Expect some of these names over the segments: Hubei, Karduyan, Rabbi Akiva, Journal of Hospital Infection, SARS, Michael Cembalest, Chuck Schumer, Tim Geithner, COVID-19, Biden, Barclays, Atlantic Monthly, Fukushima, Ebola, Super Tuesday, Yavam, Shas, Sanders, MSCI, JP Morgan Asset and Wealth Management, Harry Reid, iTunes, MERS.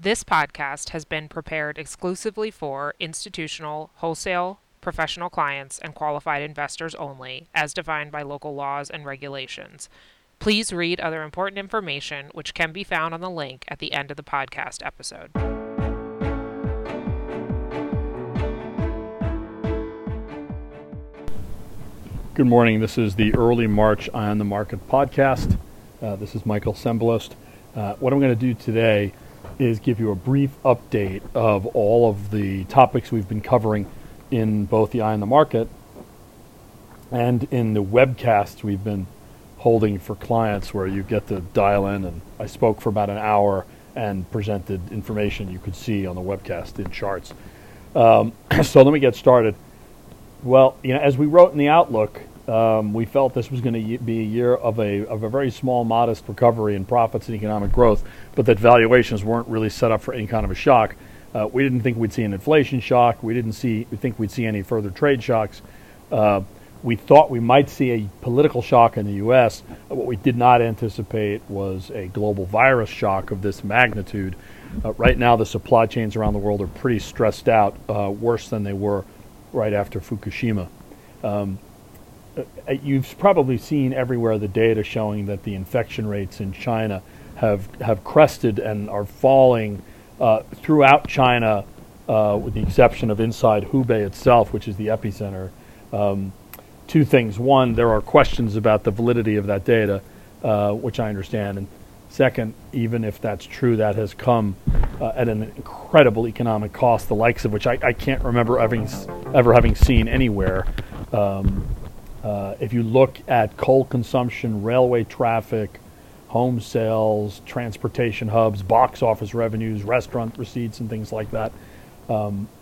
This podcast has been prepared exclusively for institutional, wholesale, professional clients, and qualified investors only, as defined by local laws and regulations. Please read other important information, which can be found on the link at the end of the podcast episode. Good morning. This is the Early March Eye on the Market podcast. This is Michael Cembalest. What I'm going to do today is give you a brief update of all of the topics we've been covering in both the Eye on the Market and in the webcasts we've been holding for clients, where you get to dial in, and I spoke for about an hour and presented information you could see on the webcast in charts. So let me get started. Well, as we wrote in the Outlook, we felt this was going to be a year of a very small, modest recovery in profits and economic growth, but that valuations weren't really set up for any kind of a shock. We didn't think we'd see an inflation shock. We didn't think we'd see any further trade shocks. We thought we might see a political shock in the U.S. What we did not anticipate was a global virus shock of this magnitude. Right now, the supply chains around the world are pretty stressed out, worse than they were right after Fukushima. You've probably seen everywhere the data showing that the infection rates in China have crested and are falling throughout China, with the exception of inside Hubei itself, which is the epicenter. Two things. One, there are questions about the validity of that data, which I understand. And second, even if that's true, that has come at an incredible economic cost, the likes of which I can't remember ever having seen anywhere. If you look at coal consumption, railway traffic, home sales, transportation hubs, box office revenues, restaurant receipts, and things like that,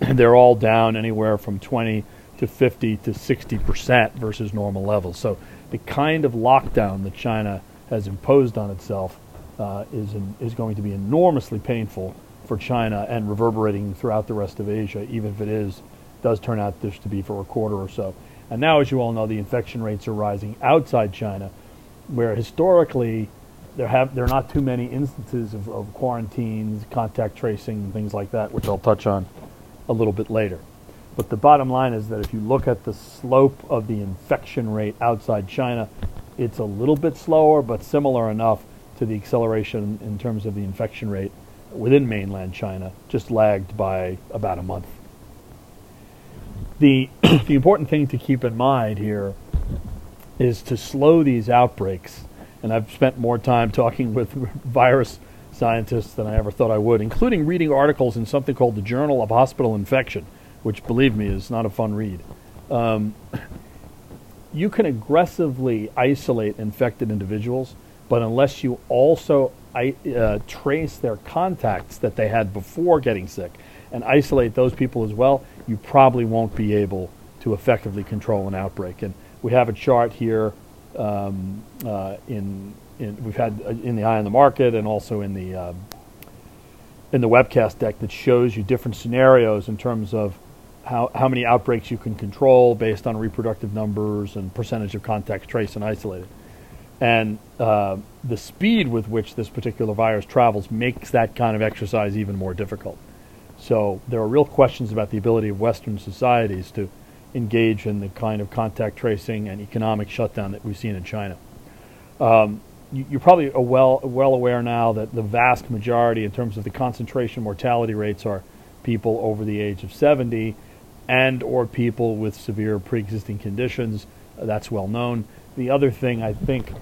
they're all down anywhere from 20 to 50 to 60% versus normal levels. So the kind of lockdown that China has imposed on itself is going to be enormously painful for China and reverberating throughout the rest of Asia, even if it does turn out this to be for a quarter or so. And now, as you all know, the infection rates are rising outside China, where historically there are not too many instances of quarantines, contact tracing, and things like that, which I'll touch on a little bit later. But the bottom line is that if you look at the slope of the infection rate outside China, it's a little bit slower, but similar enough to the acceleration in terms of the infection rate within mainland China, just lagged by about a month. The important thing to keep in mind here is to slow these outbreaks. And I've spent more time talking with virus scientists than I ever thought I would, including reading articles in something called the Journal of Hospital Infection, which, believe me, is not a fun read. You can aggressively isolate infected individuals, but unless you also trace their contacts that they had before getting sick and isolate those people as well, you probably won't be able to effectively control an outbreak. And we have a chart here in the Eye on the Market and also in the webcast deck that shows you different scenarios in terms of how many outbreaks you can control based on reproductive numbers and percentage of contacts traced and isolated. And the speed with which this particular virus travels makes that kind of exercise even more difficult. So there are real questions about the ability of Western societies to engage in the kind of contact tracing and economic shutdown that we've seen in China. You're probably well aware now that the vast majority, in terms of the concentration mortality rates, are people over the age of 70 and or people with severe pre-existing conditions. That's well known. The other thing I think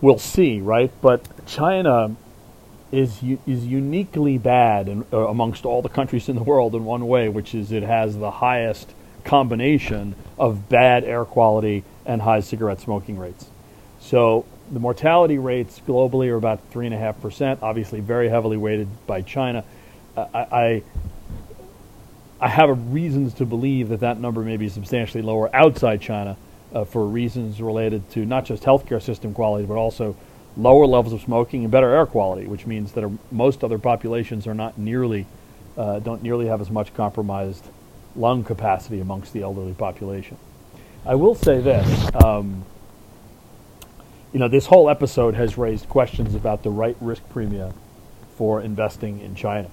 we'll see, right? But China is uniquely bad amongst all the countries in the world in one way, which is it has the highest combination of bad air quality and high cigarette smoking rates. So the mortality rates globally are about 3.5%, obviously very heavily weighted by China. I have reasons to believe that that number may be substantially lower outside China, for reasons related to not just healthcare system quality, but also lower levels of smoking and better air quality, which means that most other populations are don't nearly have as much compromised lung capacity amongst the elderly population. I will say this: this whole episode has raised questions about the right risk premia for investing in China,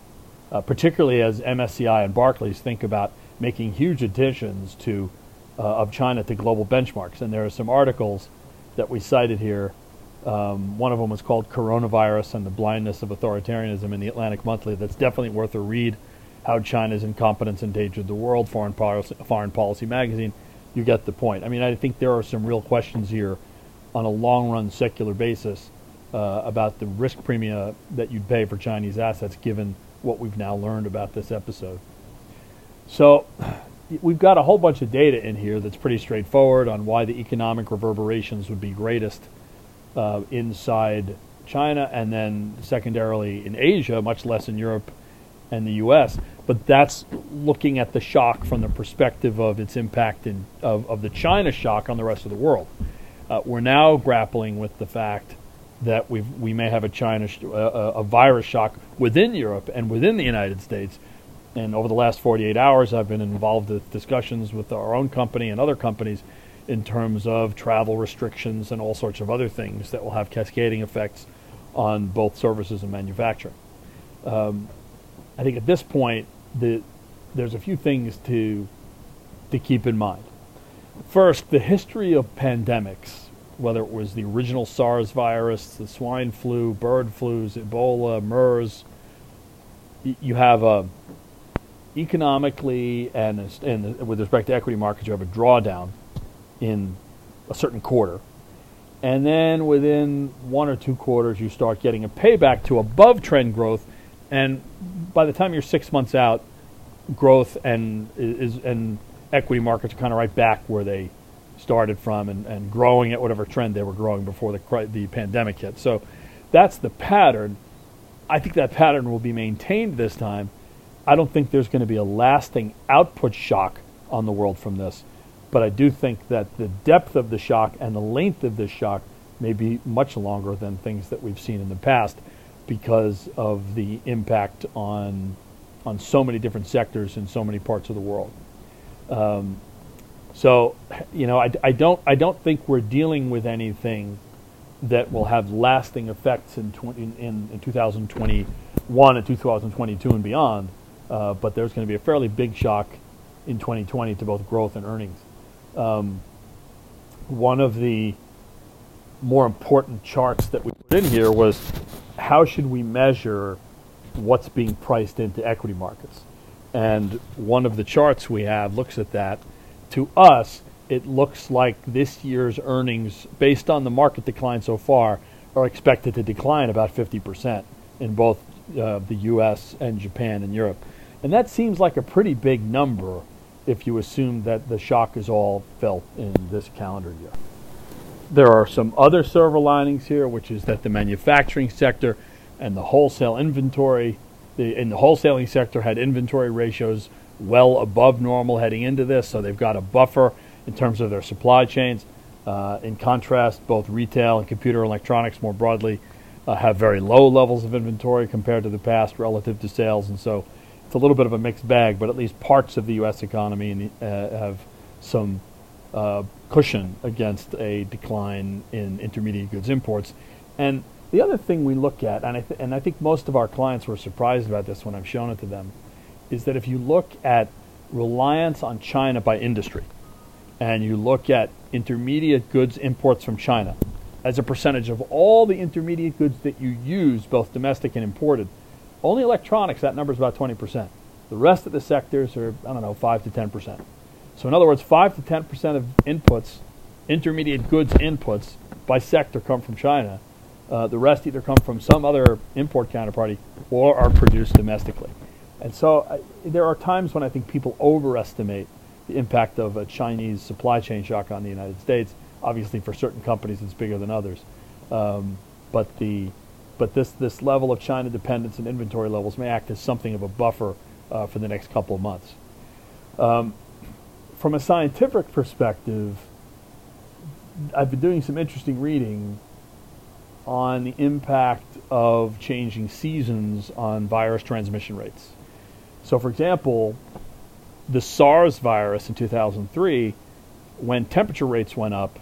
particularly as MSCI and Barclays think about making huge additions to of China to global benchmarks. And there are some articles that we cited here. One of them was called Coronavirus and the Blindness of Authoritarianism in the Atlantic Monthly. That's definitely worth a read. How China's Incompetence Endangered the World, Foreign Policy magazine. You get the point. I mean, I think there are some real questions here on a long-run secular basis about the risk premium that you'd pay for Chinese assets, given what we've now learned about this episode. So we've got a whole bunch of data in here that's pretty straightforward on why the economic reverberations would be greatest inside China, and then secondarily in Asia, much less in Europe and the U.S. But that's looking at the shock from the perspective of its impact of the China shock on the rest of the world. We're now grappling with the fact that we may have a virus shock within Europe and within the United States. And over the last 48 hours, I've been involved with discussions with our own company and other companies in terms of travel restrictions and all sorts of other things that will have cascading effects on both services and manufacturing. I think at this point, there's a few things to keep in mind. First, the history of pandemics, whether it was the original SARS virus, the swine flu, bird flus, Ebola, MERS, you have a economically and with respect to equity markets, you have a drawdown in a certain quarter. And then within one or two quarters, you start getting a payback to above trend growth. And by the time you're 6 months out, growth and equity markets are kind of right back where they started from and growing at whatever trend they were growing before the pandemic hit. So that's the pattern. I think that pattern will be maintained this time. I don't think there's going to be a lasting output shock on the world from this, but I do think that the depth of the shock and the length of this shock may be much longer than things that we've seen in the past because of the impact on so many different sectors in so many parts of the world. So, you know, I don't think we're dealing with anything that will have lasting effects in 2021 and 2022 and beyond. But there's going to be a fairly big shock in 2020 to both growth and earnings. One of the more important charts that we put in here was how should we measure what's being priced into equity markets? And one of the charts we have looks at that. To us, it looks like this year's earnings, based on the market decline so far, are expected to decline about 50% in both the U.S. and Japan and Europe. And that seems like a pretty big number if you assume that the shock is all felt in this calendar year. There are some other silver linings here, which is that the manufacturing sector and the wholesale inventory, in the wholesaling sector had inventory ratios well above normal heading into this, so they've got a buffer in terms of their supply chains. In contrast, both retail and computer electronics more broadly have very low levels of inventory compared to the past relative to sales, and so it's a little bit of a mixed bag, but at least parts of the U.S. economy have some cushion against a decline in intermediate goods imports. And the other thing we look at, and I think most of our clients were surprised about this when I've shown it to them, is that if you look at reliance on China by industry, and you look at intermediate goods imports from China as a percentage of all the intermediate goods that you use, both domestic and imported, only electronics, that number is about 20%. The rest of the sectors are, 5 to 10%. So in other words, 5 to 10% of inputs, intermediate goods inputs by sector come from China. The rest either come from some other import counterparty or are produced domestically. And so there are times when I think people overestimate the impact of a Chinese supply chain shock on the United States. Obviously, for certain companies, it's bigger than others. But this level of China dependence and inventory levels may act as something of a buffer for the next couple of months. From a scientific perspective, I've been doing some interesting reading on the impact of changing seasons on virus transmission rates. So for example, the SARS virus in 2003, when temperature rates went up,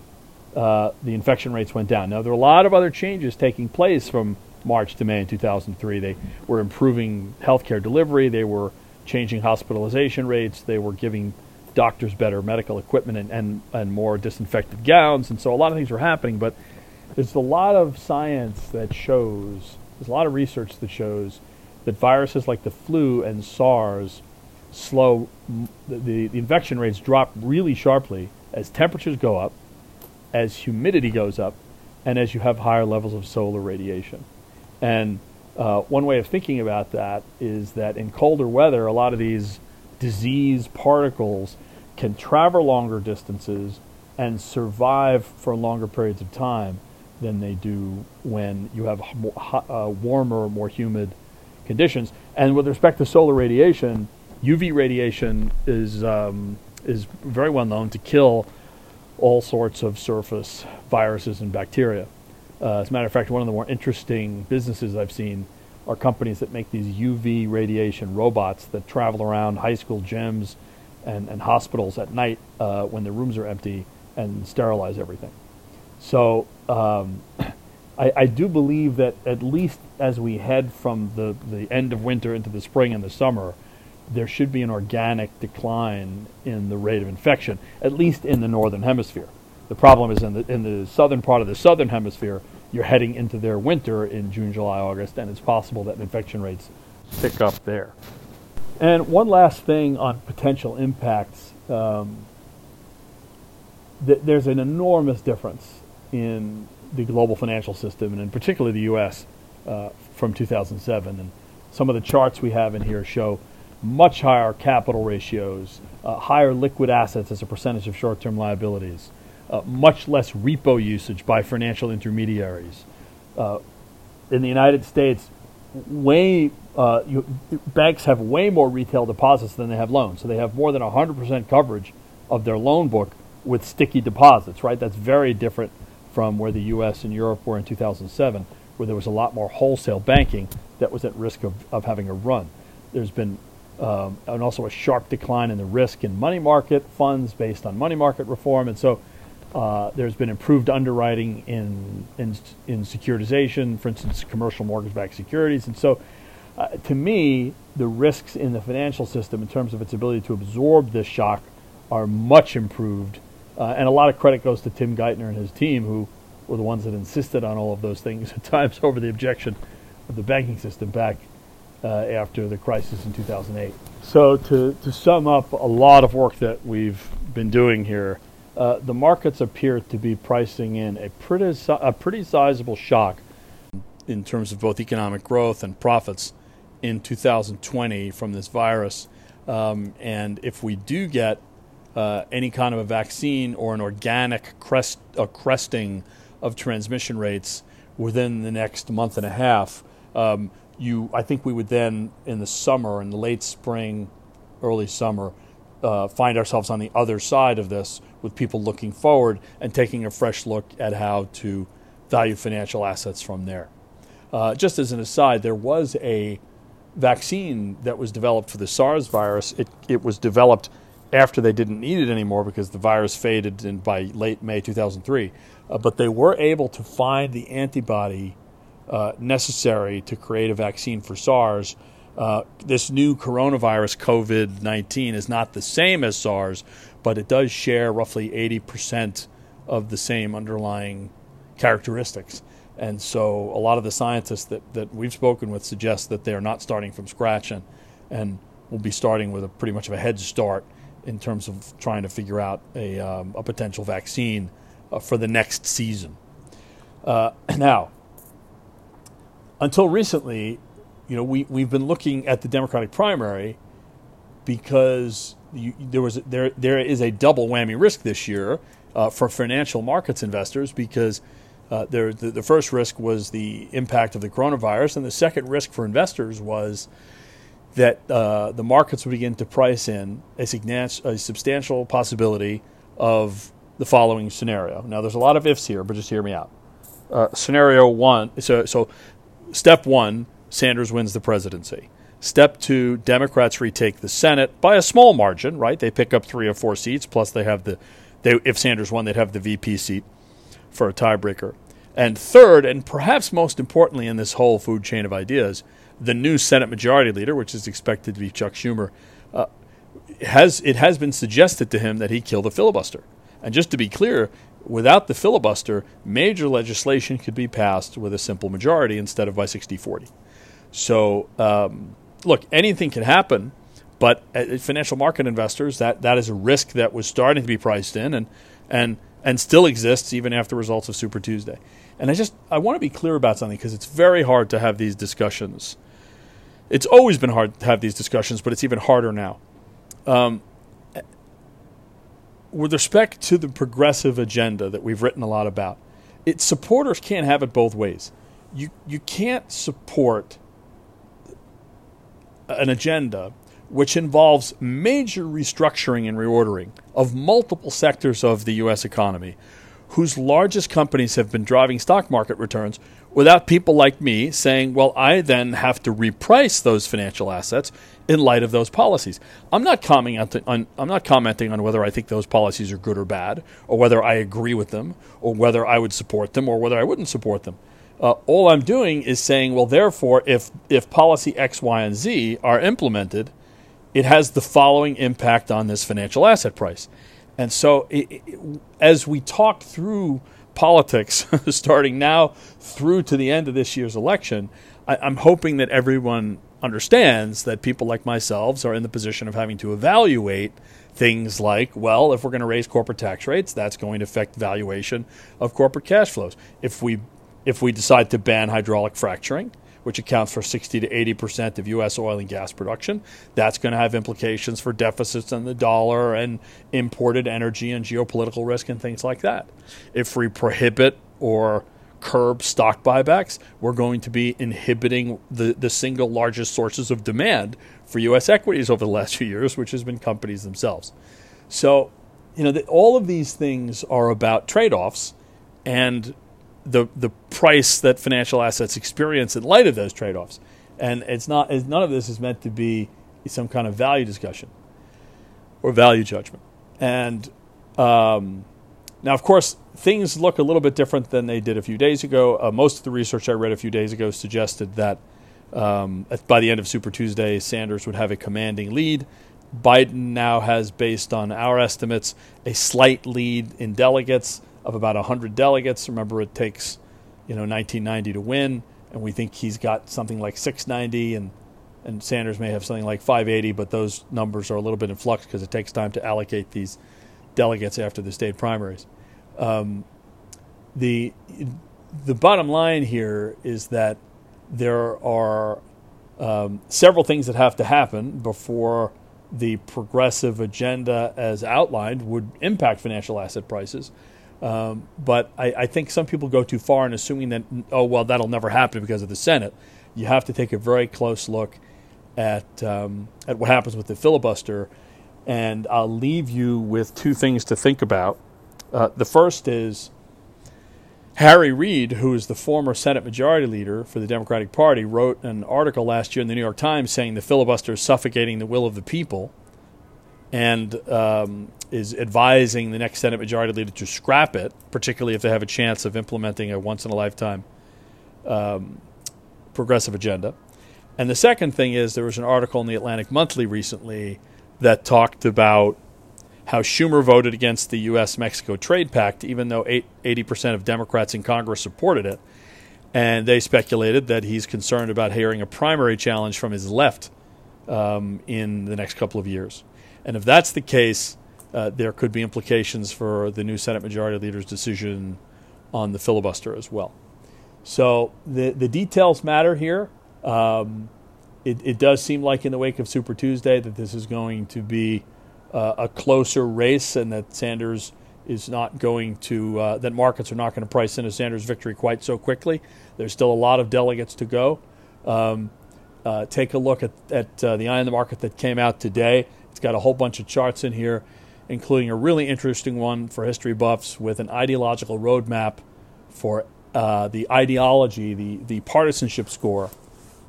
the infection rates went down. Now there are a lot of other changes taking place from March to May in 2003. They were improving healthcare delivery. They were changing hospitalization rates. They were giving doctors better medical equipment and more disinfected gowns. And so a lot of things were happening, but there's a lot of science that shows, there's a lot of research that shows that viruses like the flu and SARS slow, the infection rates drop really sharply as temperatures go up, as humidity goes up, and as you have higher levels of solar radiation. And one way of thinking about that is that in colder weather, a lot of these disease particles can travel longer distances and survive for longer periods of time than they do when you have more, warmer, more humid conditions. And with respect to solar radiation, UV radiation is very well known to kill all sorts of surface viruses and bacteria. As a matter of fact, one of the more interesting businesses I've seen are companies that make these UV radiation robots that travel around high school gyms and hospitals at night when the rooms are empty and sterilize everything. So I do believe that at least as we head from the end of winter into the spring and the summer, there should be an organic decline in the rate of infection, at least in the northern hemisphere. The problem is in the southern part of the southern hemisphere, you're heading into their winter in June, July, August, and it's possible that infection rates pick up there. And one last thing on potential impacts, there's an enormous difference in the global financial system, and in particular the U.S., from 2007. And some of the charts we have in here show much higher capital ratios, higher liquid assets as a percentage of short-term liabilities, much less repo usage by financial intermediaries. In the United States, banks have way more retail deposits than they have loans. So they have more than 100% coverage of their loan book with sticky deposits, right? That's very different from where the U.S. and Europe were in 2007, where there was a lot more wholesale banking that was at risk of having a run. There's been and also a sharp decline in the risk in money market funds based on money market reform. And so there's been improved underwriting in securitization, for instance, commercial mortgage-backed securities. And so to me, the risks in the financial system in terms of its ability to absorb this shock are much improved. And a lot of credit goes to Tim Geithner and his team, who were the ones that insisted on all of those things at times over the objection of the banking system back after the crisis in 2008. So to sum up a lot of work that we've been doing here, the markets appear to be pricing in a pretty sizable shock in terms of both economic growth and profits in 2020 from this virus. And if we do get any kind of a vaccine or an organic cresting of transmission rates within the next month and a half, I think we would then, in the summer, in the late spring, early summer, find ourselves on the other side of this with people looking forward and taking a fresh look at how to value financial assets from there. Just as an aside, there was a vaccine that was developed for the SARS virus. It was developed after they didn't need it anymore because the virus faded in by late May 2003. But they were able to find the antibody necessary to create a vaccine for SARS. This new coronavirus, COVID-19, is not the same as SARS, but it does share roughly 80% of the same underlying characteristics. And so a lot of the scientists that we've spoken with suggest that they are not starting from scratch and will be starting with pretty much a head start in terms of trying to figure out a potential vaccine for the next season. Now, until recently, we've been looking at the Democratic primary because there is a double whammy risk this year for financial markets investors because the first risk was the impact of the coronavirus, and the second risk for investors was that the markets would begin to price in a substantial possibility of the following scenario. Now, there's a lot of ifs here, but just hear me out. Scenario one, so step one, Sanders wins the presidency. Step two, Democrats retake the Senate by a small margin, right? They pick up 3 or 4 seats, plus if Sanders won, they'd have the VP seat for a tiebreaker. And third, and perhaps most importantly in this whole food chain of ideas, the new Senate Majority Leader, which is expected to be Chuck Schumer, it has been suggested to him that he kill the filibuster. And just to be clear, without the filibuster, major legislation could be passed with a simple majority instead of by 60-40. So, look, anything can happen, but financial market investors, that is a risk that was starting to be priced in and still exists even after results of Super Tuesday. And I want to be clear about something, because it's very hard to have these discussions. It's always been hard to have these discussions, but it's even harder now. With respect to the progressive agenda that we've written a lot about, its supporters can't have it both ways. You can't support an agenda which involves major restructuring and reordering of multiple sectors of the U.S. economy, whose largest companies have been driving stock market returns, without people like me saying, well, I then have to reprice those financial assets in light of those policies. I'm not commenting on whether I think those policies are good or bad, or whether I agree with them, or whether I would support them, or whether I wouldn't support them. All I'm doing is saying, well, therefore, if policy X, Y, and Z are implemented, it has the following impact on this financial asset price. And so as we talk through politics, starting now through to the end of this year's election, I'm hoping that everyone understands that people like myself are in the position of having to evaluate things like, well, if we're going to raise corporate tax rates, that's going to affect valuation of corporate cash flows. If we decide to ban hydraulic fracturing, which accounts for 60 to 80% of U.S. oil and gas production, that's going to have implications for deficits on the dollar and imported energy and geopolitical risk and things like that. If we prohibit or curb stock buybacks, we're going to be inhibiting the single largest sources of demand for U.S. equities over the last few years, which has been companies themselves. So, all of these things are about trade-offs, and the price that financial assets experience in light of those trade-offs. And none of this is meant to be some kind of value discussion or value judgment. And now, of course, things look a little bit different than they did a few days ago. Most of the research I read a few days ago suggested that by the end of Super Tuesday, Sanders would have a commanding lead. Biden now has, based on our estimates, a slight lead in delegates of about 100 delegates. Remember, it takes 1990 to win, and we think he's got something like 690, and Sanders may have something like 580, but those numbers are a little bit in flux because it takes time to allocate these delegates after the state primaries. The bottom line here is that there are several things that have to happen before the progressive agenda as outlined would impact financial asset prices. But I think some people go too far in assuming that, that'll never happen because of the Senate. You have to take a very close look at what happens with the filibuster. And I'll leave you with two things to think about. The first is Harry Reid, who is the former Senate Majority Leader for the Democratic Party, wrote an article last year in the New York Times saying the filibuster is suffocating the will of the people, and is advising the next Senate Majority Leader to scrap it, particularly if they have a chance of implementing a once-in-a-lifetime progressive agenda. And the second thing is there was an article in the Atlantic Monthly recently that talked about how Schumer voted against the U.S.-Mexico trade pact, even though 80% of Democrats in Congress supported it. And they speculated that he's concerned about hearing a primary challenge from his left in the next couple of years. And if that's the case, there could be implications for the new Senate Majority Leader's decision on the filibuster as well. So the details matter here. It does seem like in the wake of Super Tuesday that this is going to be a closer race, and that Sanders is not going to that markets are not going to price into Sanders' victory quite so quickly. There's still a lot of delegates to go. Take a look at the Eye on the Market that came out today. It's got a whole bunch of charts in here, including a really interesting one for history buffs with an ideological roadmap for the ideology, the partisanship score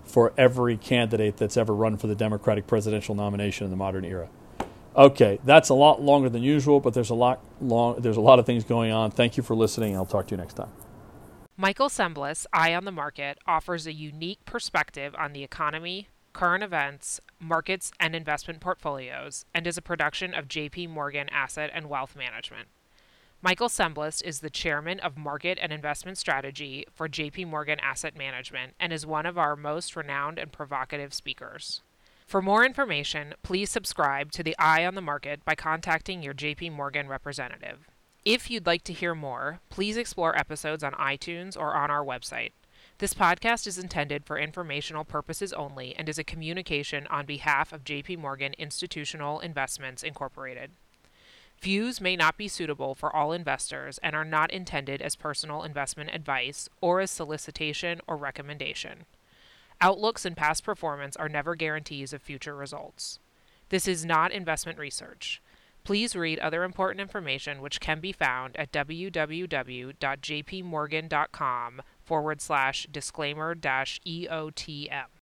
for every candidate that's ever run for the Democratic presidential nomination in the modern era. Okay, that's a lot longer than usual, but there's a lot of things going on. Thank you for listening. I'll talk to you next time. Michael Cembalest's Eye on the Market offers a unique perspective on the economy, current events, markets, and investment portfolios, and is a production of JP Morgan Asset and Wealth Management. Michael Cembalest is the chairman of Market and Investment Strategy for JP Morgan Asset Management and is one of our most renowned and provocative speakers. For more information, please subscribe to the Eye on the Market by contacting your JP Morgan representative. If you'd like to hear more, please explore episodes on iTunes or on our website. This podcast is intended for informational purposes only and is a communication on behalf of JP Morgan Institutional Investments Incorporated. Views may not be suitable for all investors and are not intended as personal investment advice or as solicitation or recommendation. Outlooks and past performance are never guarantees of future results. This is not investment research. Please read other important information which can be found at www.jpmorgan.com/disclaimer-EOTM.